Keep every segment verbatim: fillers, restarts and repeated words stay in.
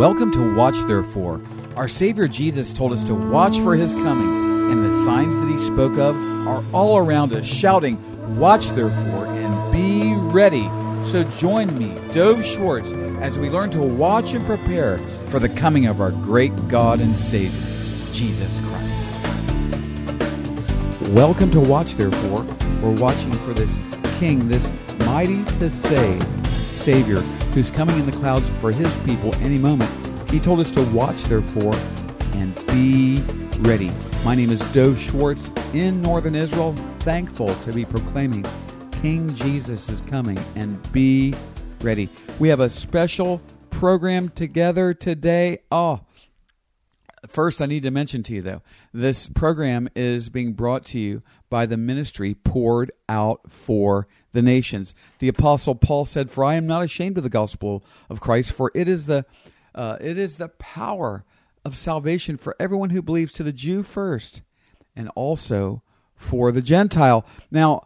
Welcome to Watch Therefore. Our Savior Jesus told us to watch for His coming, and the signs that He spoke of are all around us, shouting, "Watch therefore and be ready." So join me, Dov Schwartz, as we learn to watch and prepare for the coming of our great God and Savior, Jesus Christ. Welcome to Watch Therefore. We're watching for this King, this mighty to save Savior, who's coming in the clouds for His people any moment. He told us to watch, therefore, and be ready. My name is Dov Schwartz in Northern Israel, thankful to be proclaiming King Jesus is coming, and be ready. We have a special program together today. Oh, first I need to mention to you, though, this program is being brought to you by the ministry Poured Out for the Nations. The Apostle Paul said, "For I am not ashamed of the gospel of Christ, for it is the uh, it is the power of salvation for everyone who believes, to the Jew first, and also for the Gentile." Now,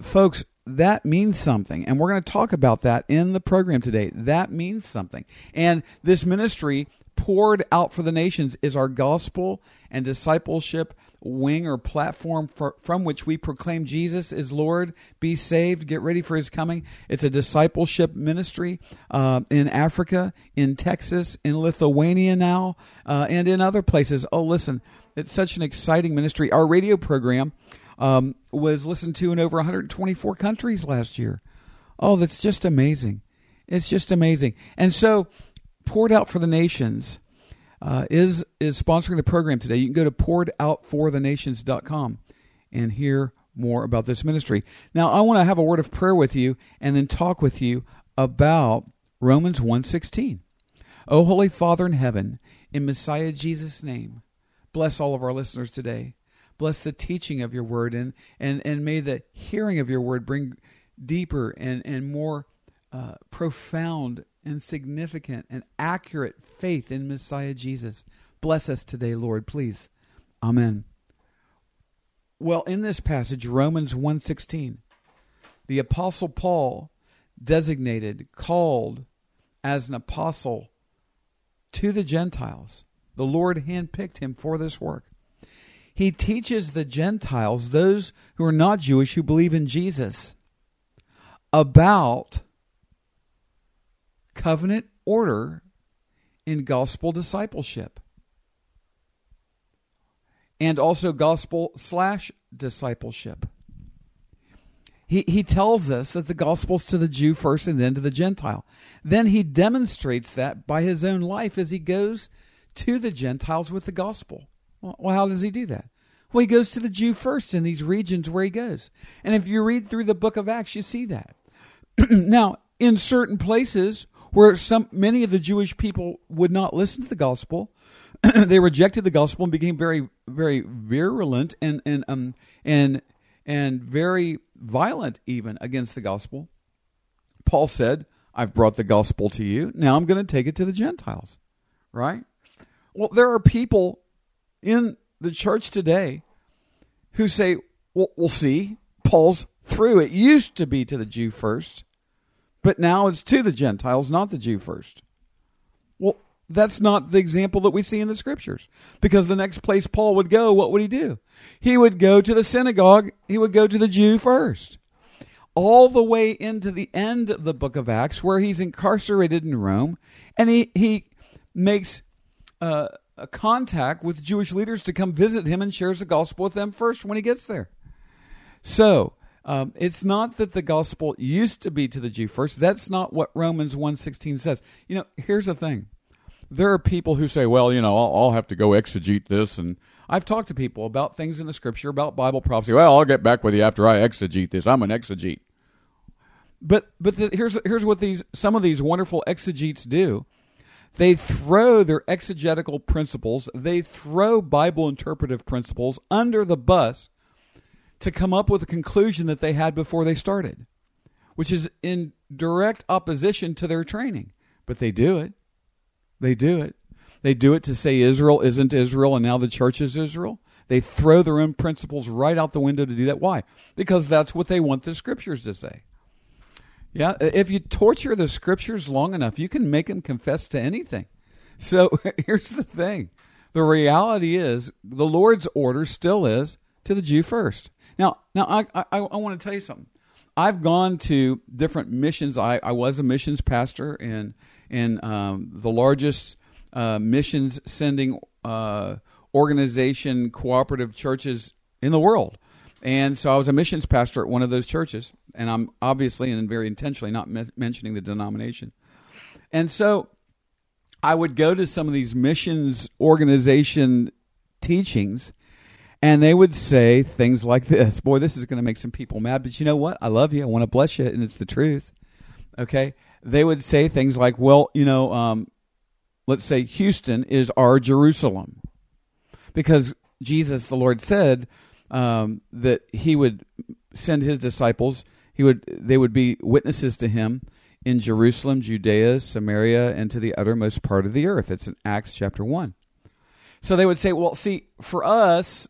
folks, that means something, and we're going to talk about that in the program today. That means something. And this ministry, Poured Out for the Nations, is our gospel and discipleship wing or platform for, from which we proclaim Jesus is Lord, be saved, get ready for His coming. It's a discipleship ministry uh, in Africa, in Texas, in Lithuania now, uh, and in other places. Oh, listen, it's such an exciting ministry. Our radio program um, was listened to in over one hundred twenty-four countries last year. Oh, that's just amazing. It's just amazing. And so Poured Out for the Nations uh, is is sponsoring the program today. You can go to poured out for the nations dot com and hear more about this ministry. Now, I want to have a word of prayer with you and then talk with you about Romans one sixteen. O Holy Father in heaven, in Messiah Jesus' name, bless all of our listeners today. Bless the teaching of your word, and and, and may the hearing of your word bring deeper and, and more uh, profound and significant and accurate faith in Messiah Jesus. Bless us today, Lord, please. Amen. Well, in this passage, Romans one sixteen, the Apostle Paul, designated, called as an apostle to the Gentiles. The Lord handpicked him for this work. He teaches the Gentiles, those who are not Jewish, who believe in Jesus, about covenant order in gospel discipleship, and also gospel slash discipleship. He he tells us that the gospel's to the Jew first and then to the Gentile. Then he demonstrates that by his own life as he goes to the Gentiles with the gospel. Well, how does he do that? Well, he goes to the Jew first in these regions where he goes. And if you read through the book of Acts, you see that. Now, in certain places where some many of the Jewish people would not listen to the gospel, they rejected the gospel and became very, very virulent and and um and and very violent even against the gospel. Paul said, "I've brought the gospel to you. Now I'm going to take it to the Gentiles." Right? Well, there are people in the church today who say, "Well, we'll see. Paul's through. It used to be to the Jew first, but now it's to the Gentiles, not the Jew first." Well, that's not the example that we see in the scriptures, because the next place Paul would go, what would he do? He would go to the synagogue. He would go to the Jew first, all the way into the end of the book of Acts, where he's incarcerated in Rome, and he, he makes uh, a contact with Jewish leaders to come visit him and shares the gospel with them first when he gets there. So Um, it's not that the gospel used to be to the Jew first. That's not what Romans one sixteen says. You know, here's the thing. There are people who say, well, you know, I'll, I'll have to go exegete this. And I've talked to people about things in the scripture, about Bible prophecy. Well, I'll get back with you after I exegete this. I'm an exegete. But but the, here's here's what these some of these wonderful exegetes do. They throw their exegetical principles. They throw Bible interpretive principles under the bus to come up with a conclusion that they had before they started, which is in direct opposition to their training. But they do it. They do it. They do it to say Israel isn't Israel and now the church is Israel. They throw their own principles right out the window to do that. Why? Because that's what they want the scriptures to say. Yeah, if you torture the scriptures long enough, you can make them confess to anything. So here's the thing. The reality is the Lord's order still is to the Jew first. Now, now I I, I want to tell you something. I've gone to different missions. I, I was a missions pastor in, in um, the largest uh, missions sending uh, organization, cooperative churches in the world. And so I was a missions pastor at one of those churches. And I'm obviously and very intentionally not me- mentioning the denomination. And so I would go to some of these missions organization teachings, and they would say things like this. Boy, this is going to make some people mad, but you know what? I love you. I want to bless you, and it's the truth. Okay? They would say things like, well, you know, um, let's say Houston is our Jerusalem. Because Jesus, the Lord, said um, that he would send his disciples, he would, they would be witnesses to him in Jerusalem, Judea, Samaria, and to the uttermost part of the earth. It's in Acts chapter one. So they would say, well, see, for us,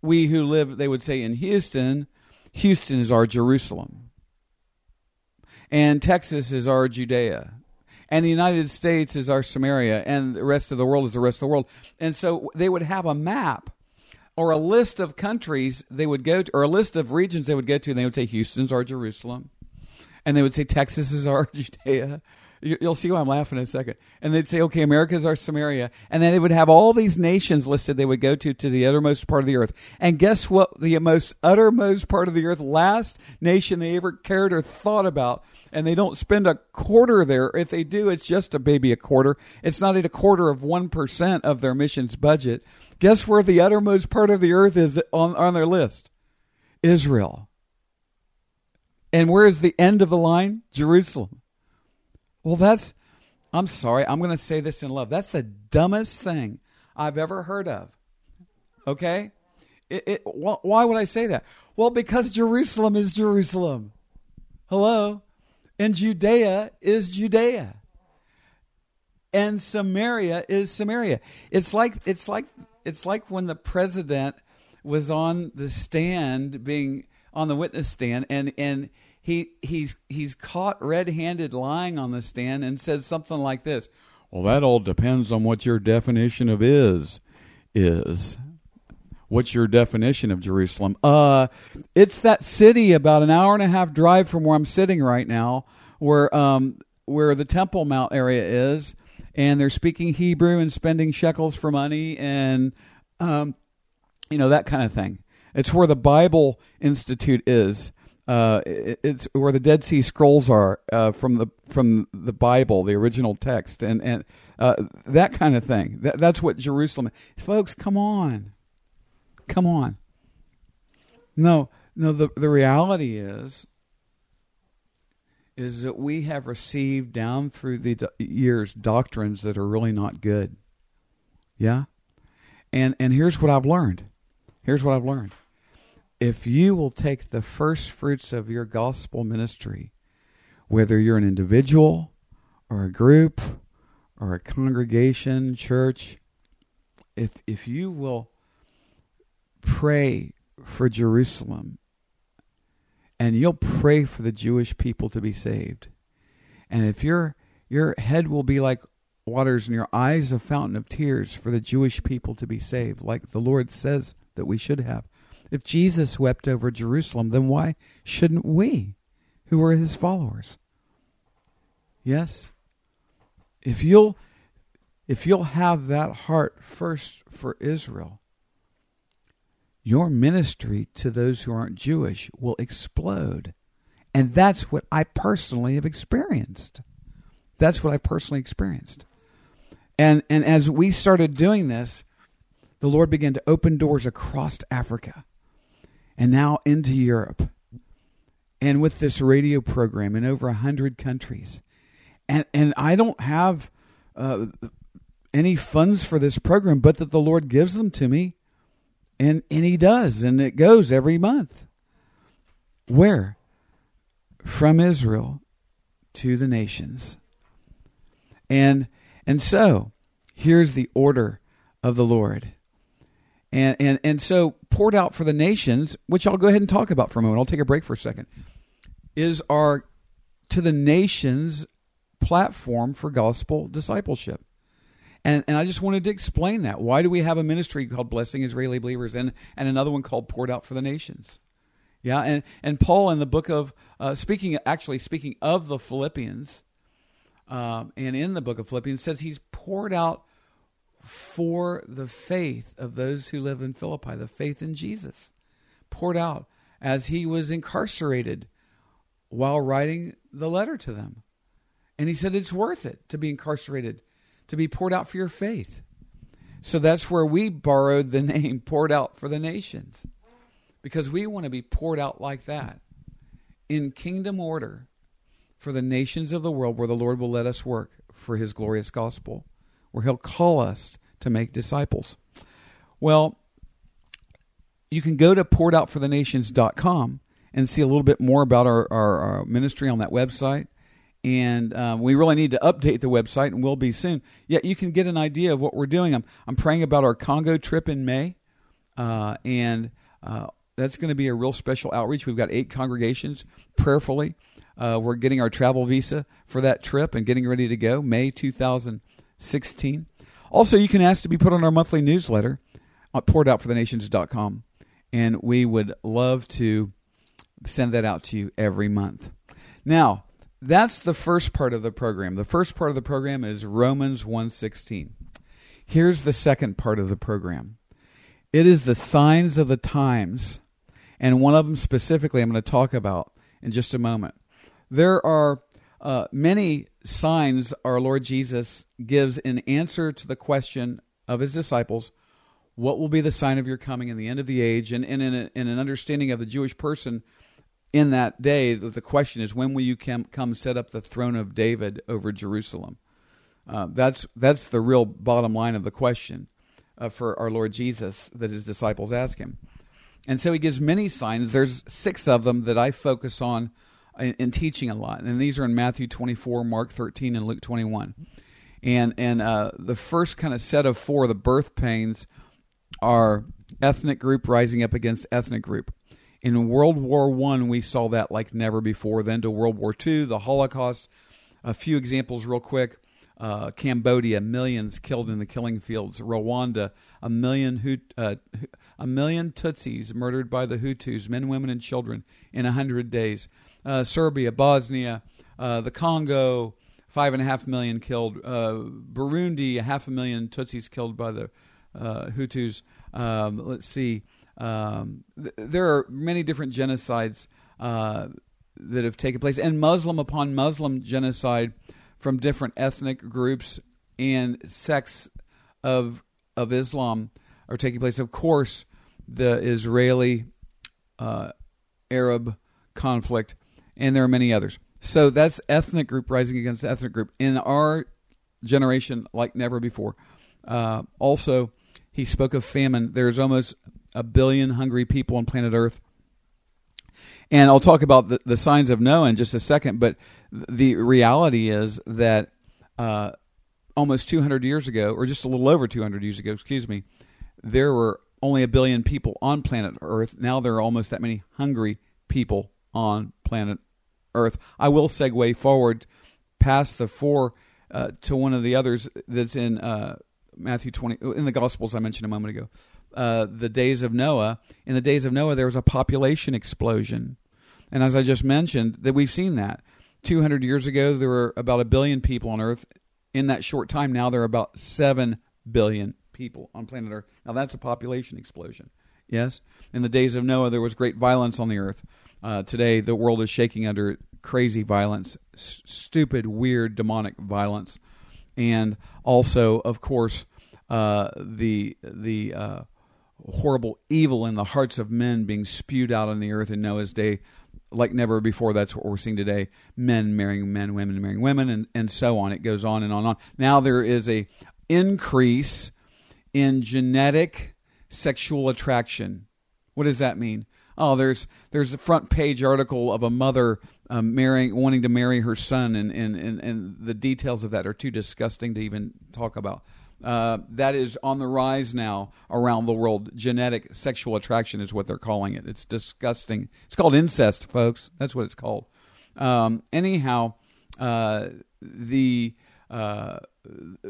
we who live, they would say in Houston, Houston is our Jerusalem. And Texas is our Judea. And the United States is our Samaria. And the rest of the world is the rest of the world. And so they would have a map or a list of countries they would go to, or a list of regions they would go to, and they would say Houston's our Jerusalem. And they would say Texas is our Judea. You'll see why I'm laughing in a second. And they'd say, okay, America is our Samaria. And then they would have all these nations listed they would go to, to the uttermost part of the earth. And guess what? The most uttermost part of the earth, last nation they ever cared or thought about. And they don't spend a quarter there. If they do, it's just a baby a quarter. It's not at a quarter of one percent of their missions budget. Guess where the uttermost part of the earth is on, on their list? Israel. And where is the end of the line? Jerusalem. Well, that's, I'm sorry, I'm going to say this in love. That's the dumbest thing I've ever heard of. Okay? It, it, wh- why would I say that? Well, because Jerusalem is Jerusalem. Hello? And Judea is Judea. And Samaria is Samaria. It's like it's like it's like when the president was on the stand, being on the witness stand, and and He he's he's caught red-handed lying on the stand and says something like this. Well, that all depends on what your definition of is is. What's your definition of Jerusalem? Uh, it's that city about an hour and a half drive from where I'm sitting right now, where um where the Temple Mount area is, and they're speaking Hebrew and spending shekels for money and um you know, that kind of thing. It's where the Bible Institute is. Uh, it's where the Dead Sea Scrolls are uh, from the from the Bible, the original text, and and uh, that kind of thing. That, that's what Jerusalem is. Folks, come on, come on. No, no. The the reality is, is that we have received down through the do- years doctrines that are really not good. Yeah, and and here's what I've learned. Here's what I've learned. If you will take the first fruits of your gospel ministry, whether you're an individual or a group or a congregation, church, if if you will pray for Jerusalem, and you'll pray for the Jewish people to be saved, and if your your head will be like waters and your eyes a fountain of tears for the Jewish people to be saved, like the Lord says that we should have. If Jesus wept over Jerusalem, then why shouldn't we, who are his followers? Yes? If you'll, if you'll have that heart first for Israel, your ministry to those who aren't Jewish will explode. And that's what I personally have experienced. That's what I personally experienced. And, and as we started doing this, the Lord began to open doors across Africa. And now into Europe, and with this radio program in over a hundred countries, and and I don't have uh, any funds for this program, but that the Lord gives them to me, and and He does, and it goes every month. Where? From Israel to the nations, and and so here's the order of the Lord. And, and and so Poured Out for the Nations, which I'll go ahead and talk about for a moment. I'll take a break for a second, is our To the Nations platform for gospel discipleship. And and I just wanted to explain that. Why do we have a ministry called Blessing Israeli Believers and, and another one called Poured Out for the Nations? Yeah, and, and Paul in the book of, uh, speaking actually speaking of the Philippians, um, and in the book of Philippians, says he's poured out for the faith of those who live in Philippi, the faith in Jesus. Poured out as he was incarcerated while writing the letter to them. And he said it's worth it to be incarcerated, to be poured out for your faith. So that's where we borrowed the name Poured Out for the Nations, because we want to be poured out like that in kingdom order for the nations of the world, where the Lord will let us work for his glorious gospel, where he'll call us to make disciples. Well, you can go to poured out for the nations dot com and see a little bit more about our, our, our ministry on that website. And um, we really need to update the website, and will be soon. Yet you can get an idea of what we're doing. I'm, I'm praying about our Congo trip in May, uh, and uh, that's going to be a real special outreach. We've got eight congregations prayerfully. Uh, we're getting our travel visa for that trip and getting ready to go, May two thousand sixteen. Also, you can ask to be put on our monthly newsletter at poured out for the nations dot com, and we would love to send that out to you every month. Now, that's the first part of the program. The first part of the program is Romans one sixteen. Here's the second part of the program. It is the signs of the times, and one of them specifically I'm going to talk about in just a moment. There are uh, many signs our Lord Jesus gives in answer to the question of his disciples, what will be the sign of your coming in the end of the age? And, and in, a, in an understanding of the Jewish person, in that day, the question is, when will you come set up the throne of David over Jerusalem? Uh, that's that's the real bottom line of the question uh, for our Lord Jesus that his disciples ask him. And so he gives many signs. There's six of them that I focus on in, in teaching a lot. And these are in Matthew twenty-four, Mark thirteen, and Luke twenty-one. And, and uh, the first kind of set of four, the birth pains, are ethnic group rising up against ethnic group. In World War One, we saw that like never before. Then to World War Two, the Holocaust. A few examples real quick. Uh, Cambodia, millions killed in the killing fields. Rwanda, a million Hoot, uh, a million Tutsis murdered by the Hutus, men, women, and children in one hundred days. Uh, Serbia, Bosnia, uh, the Congo, five and a half million killed. Uh, Burundi, a half a million Tutsis killed by the uh, Hutus. Um, let's see. Um, th- there are many different genocides uh, that have taken place, and Muslim upon Muslim genocide from different ethnic groups and sects of of Islam are taking place. Of course, the Israeli uh, Arab conflict, and there are many others. So that's ethnic group rising against ethnic group in our generation like never before. Uh, also, he spoke of famine. There's almost a billion hungry people on planet Earth. And I'll talk about the, the signs of Noah in just a second, but the reality is that uh, almost two hundred years ago, or just a little over two hundred years ago, excuse me, there were only a billion people on planet Earth. Now there are almost that many hungry people on planet Earth. I will segue forward past the four uh, to one of the others that's in uh, Matthew twenty, in the Gospels I mentioned a moment ago. Uh, the days of Noah. In the days of Noah, there was a population explosion. And as I just mentioned, that we've seen that. two hundred years ago, there were about a billion people on Earth. In that short time, now there are about seven billion people on planet Earth. Now, that's a population explosion. Yes? In the days of Noah, there was great violence on the Earth. Uh, today, the world is shaking under crazy violence, s- stupid, weird, demonic violence. And also, of course, uh, the... the uh, horrible evil in the hearts of men being spewed out on the earth in Noah's day like never before. That's what we're seeing today. Men marrying men, women marrying women, and, and so on. It goes on and on and on. Now there is a increase in genetic sexual attraction. What does that mean? Oh, there's there's a front page article of a mother um, marrying, wanting to marry her son, and, and, and, and the details of that are too disgusting to even talk about. Uh, that is on the rise now around the world. Genetic sexual attraction is what they're calling it. It's disgusting. It's called incest, folks. That's what it's called. Um, anyhow, uh, the uh,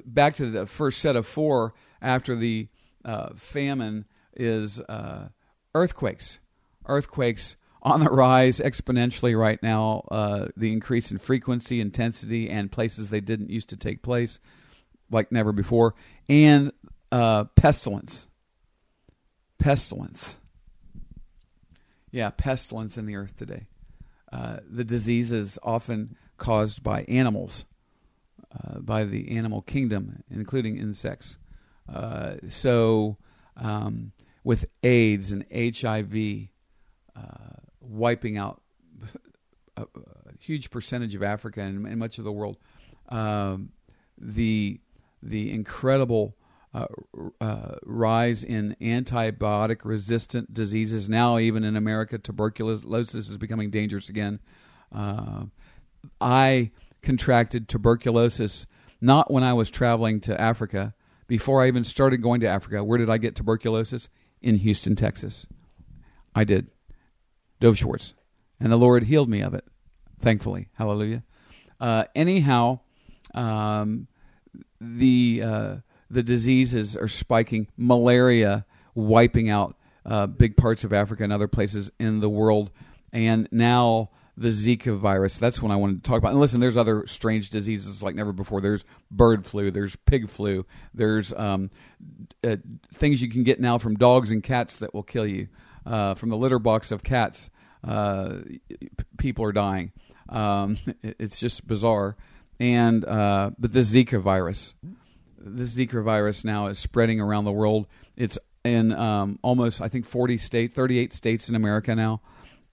back to the first set of four after the uh, famine is uh, earthquakes. Earthquakes on the rise exponentially right now. Uh, the increase in frequency, intensity, and places they didn't used to take place like never before. And uh, pestilence. Pestilence. Yeah, pestilence in the earth today. Uh, the diseases often caused by animals, uh, by the animal kingdom, including insects. Uh, so um, with AIDS and H I V uh, wiping out a, a huge percentage of Africa and, and much of the world, um, the the incredible Uh, uh, rise in antibiotic-resistant diseases. Now, even in America, tuberculosis is becoming dangerous again. Uh, I contracted tuberculosis not when I was traveling to Africa. Before I even started going to Africa, where did I get tuberculosis? In Houston, Texas. I did. Dov Schwartz. And the Lord healed me of it, thankfully. Hallelujah. Uh, anyhow, um, the... Uh, The diseases are spiking. Malaria wiping out uh, big parts of Africa and other places in the world. And now the Zika virus. That's what I wanted to talk about. And listen, there's other strange diseases like never before. There's bird flu. There's pig flu. There's um, uh, things you can get now from dogs and cats that will kill you. Uh, from the litter box of cats, uh, p- people are dying. Um, it's just bizarre. And uh, but the Zika virus. This Zika virus now is spreading around the world. It's in um, almost, I think, forty states, thirty-eight states in America now.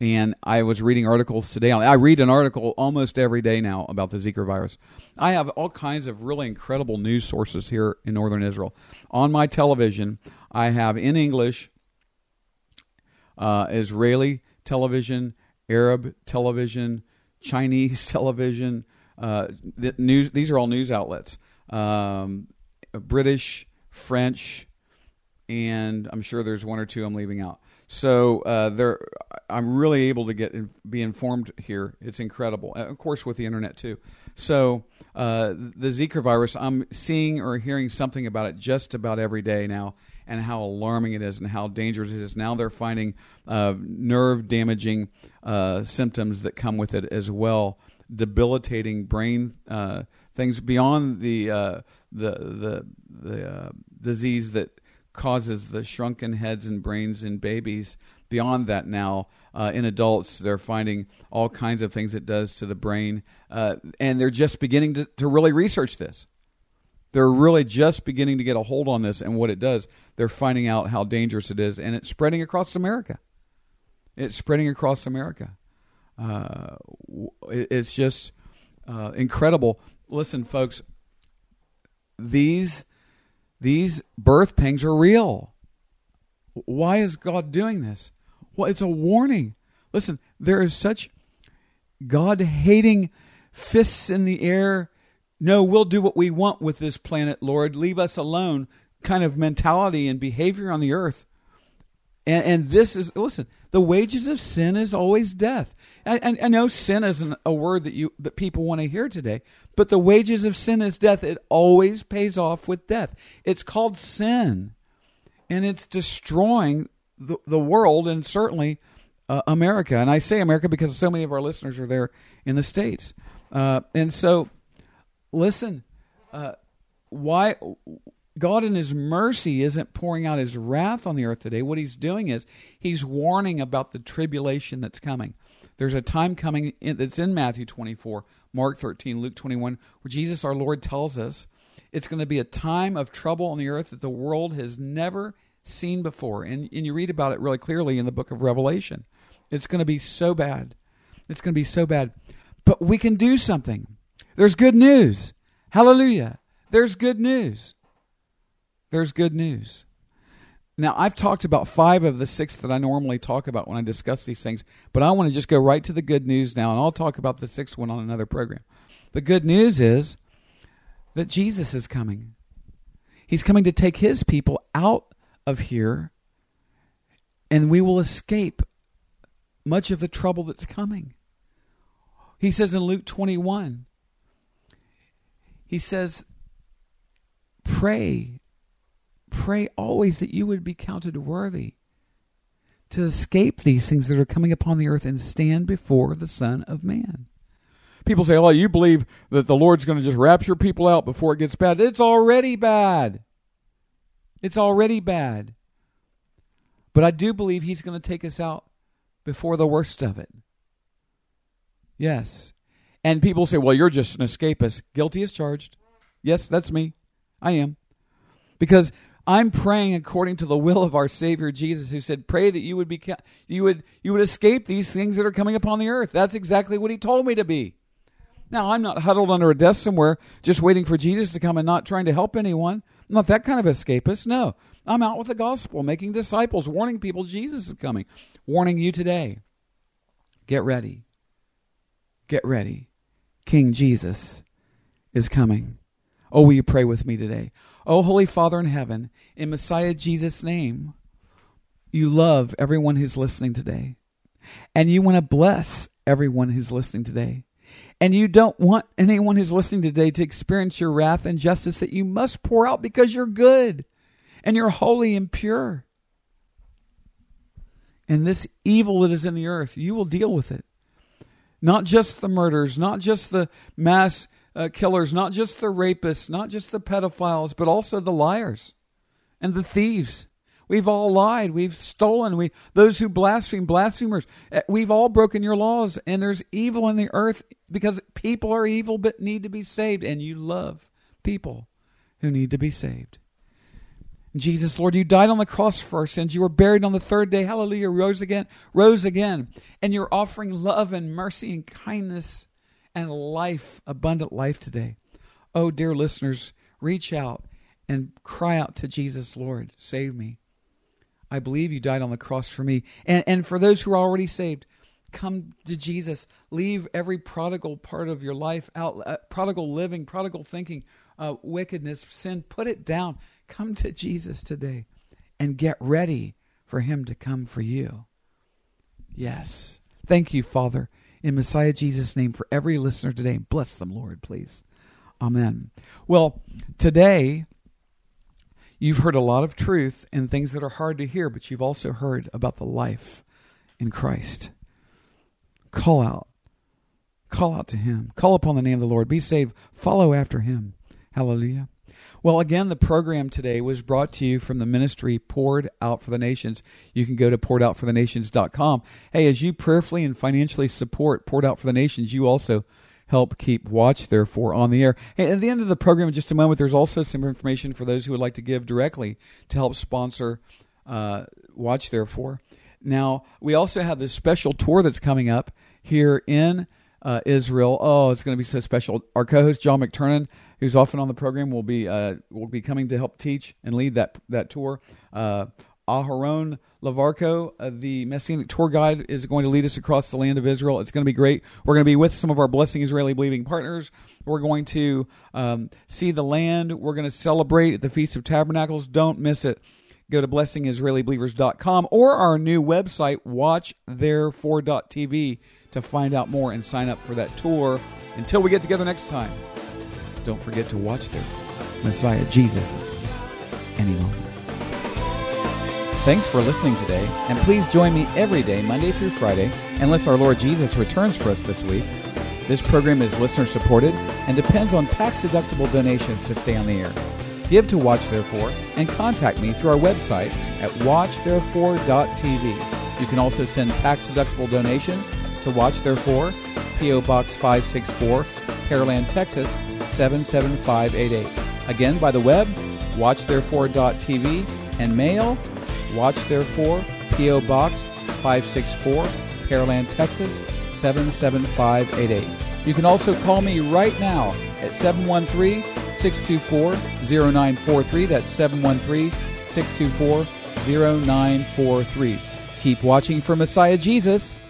And I was reading articles today. I read an article almost every day now about the Zika virus. I have all kinds of really incredible news sources here in northern Israel. On my television, I have in English, uh, Israeli television, Arab television, Chinese television. Uh, the news. These are all news outlets. Um, British, French, and I'm sure there's one or two I'm leaving out. So uh, there, I'm really able to get be informed here. It's incredible, and of course with the internet too. So uh, the Zika virus, I'm seeing or hearing something about it just about every day now, and how alarming it is, and how dangerous it is. Now they're finding uh, nerve damaging uh, symptoms that come with it as well, debilitating brain. Uh, Things beyond the uh, the the the uh, disease that causes the shrunken heads and brains in babies. Beyond that, now uh, in adults, they're finding all kinds of things it does to the brain, uh, and they're just beginning to, to really research this. They're really just beginning to get a hold on this and what it does. They're finding out how dangerous it is, and it's spreading across America. It's spreading across America. Uh, it's just uh, incredible. Listen, folks, these these birth pangs are real. Why is God doing this? Well, it's a warning. Listen, there is such God-hating fists in the air. No, we'll do what we want with this planet, Lord. Leave us alone kind of mentality and behavior on the earth. And, and this is, listen, the wages of sin is always death. I, I know sin isn't a word that you that people want to hear today, but the wages of sin is death. It always pays off with death. It's called sin, and it's destroying the, the world and certainly uh, America. And I say America because so many of our listeners are there in the States. Uh, and so, listen, uh, why... God in his mercy isn't pouring out his wrath on the earth today. What he's doing is he's warning about the tribulation that's coming. There's a time coming in, that's in Matthew twenty-four, Mark thirteen, Luke twenty-one, where Jesus our Lord tells us it's going to be a time of trouble on the earth that the world has never seen before. And, and you read about it really clearly in the book of Revelation. It's going to be so bad. It's going to be so bad. But we can do something. There's good news. Hallelujah. There's good news. There's good news. Now, I've talked about five of the six that I normally talk about when I discuss these things, but I want to just go right to the good news now, and I'll talk about the sixth one on another program. The good news is that Jesus is coming. He's coming to take his people out of here, and we will escape much of the trouble that's coming. He says in Luke twenty-one, He says, pray, pray always that you would be counted worthy to escape these things that are coming upon the earth and stand before the Son of Man. People say, oh, you believe that the Lord's going to just rapture people out before it gets bad. It's already bad. It's already bad. But I do believe he's going to take us out before the worst of it. Yes. And people say, well, you're just an escapist. Guilty as charged. Yes, that's me. I am. Because I'm praying according to the will of our Savior Jesus, who said, pray that you would be you would you would escape these things that are coming upon the earth. That's exactly what he told me to be. Now, I'm not huddled under a desk somewhere just waiting for Jesus to come and not trying to help anyone. I'm not that kind of escapist. No, I'm out with the gospel, making disciples, warning people Jesus is coming, warning you today. Get ready. Get ready. King Jesus is coming. Oh, will you pray with me today? Oh, Holy Father in heaven, in Messiah Jesus' name, you love everyone who's listening today. And you want to bless everyone who's listening today. And you don't want anyone who's listening today to experience your wrath and justice that you must pour out, because you're good and you're holy and pure. And this evil that is in the earth, you will deal with it. Not just the murders, not just the mass Uh, killers, not just the rapists, not just the pedophiles, but also the liars and the thieves. We've all lied. We've stolen. We those who blaspheme, blasphemers. We've all broken your laws, and there's evil in the earth because people are evil but need to be saved, and you love people who need to be saved. Jesus, Lord, you died on the cross for our sins. You were buried on the third day. Hallelujah. Rose again. Rose again. And you're offering love and mercy and kindness and life, abundant life today. Oh, dear listeners, reach out and cry out to Jesus, Lord, save me. I believe you died on the cross for me. And, and for those who are already saved, come to Jesus. Leave every prodigal part of your life out, uh, prodigal living, prodigal thinking, uh, wickedness, sin. Put it down. Come to Jesus today and get ready for him to come for you. Yes. Thank you, Father. In Messiah Jesus' name, for every listener today. Bless them, Lord, please. Amen. Well, today, you've heard a lot of truth and things that are hard to hear, but you've also heard about the life in Christ. Call out. Call out to him. Call upon the name of the Lord. Be saved. Follow after him. Hallelujah. Well, again, the program today was brought to you from the ministry Poured Out for the Nations. You can go to poured out for the nations dot com. Hey, as you prayerfully and financially support Poured Out for the Nations, you also help keep Watch Therefore on the air. Hey, at the end of the program, in just a moment, there's also some information for those who would like to give directly to help sponsor uh, Watch Therefore. Now, we also have this special tour that's coming up here in Uh, Israel. Oh, it's going to be so special. Our co-host John McTernan, who's often on the program, will be uh, will be coming to help teach and lead that that tour. Uh, Aharon Lavarco, uh, the Messianic tour guide, is going to lead us across the land of Israel. It's going to be great. We're going to be with some of our Blessing Israeli Believing partners. We're going to um, see the land. We're going to celebrate at the Feast of Tabernacles. Don't miss it. Go to blessing israeli believers dot com or our new website, watch therefore dot t v, to find out more and sign up for that tour. Until we get together next time, don't forget to watch Therefore. Messiah Jesus is coming any longer. Thanks for listening today, and please join me every day, Monday through Friday, unless our Lord Jesus returns for us this week. This program is listener-supported and depends on tax-deductible donations to stay on the air. Give to Watch Therefore and contact me through our website at watch therefore dot t v. You can also send tax-deductible donations to Watch Therefore, P O. Box five sixty-four, Pearland, Texas, seven seven five eight eight. Again, by the web, watch therefore dot t v, and mail, Watch Therefore, P O. Box five sixty-four, Pearland, Texas, seven seven five eight eight. You can also call me right now at seven one three, six two four, zero nine four three. That's seven one three, six two four, zero nine four three. Keep watching for Messiah Jesus.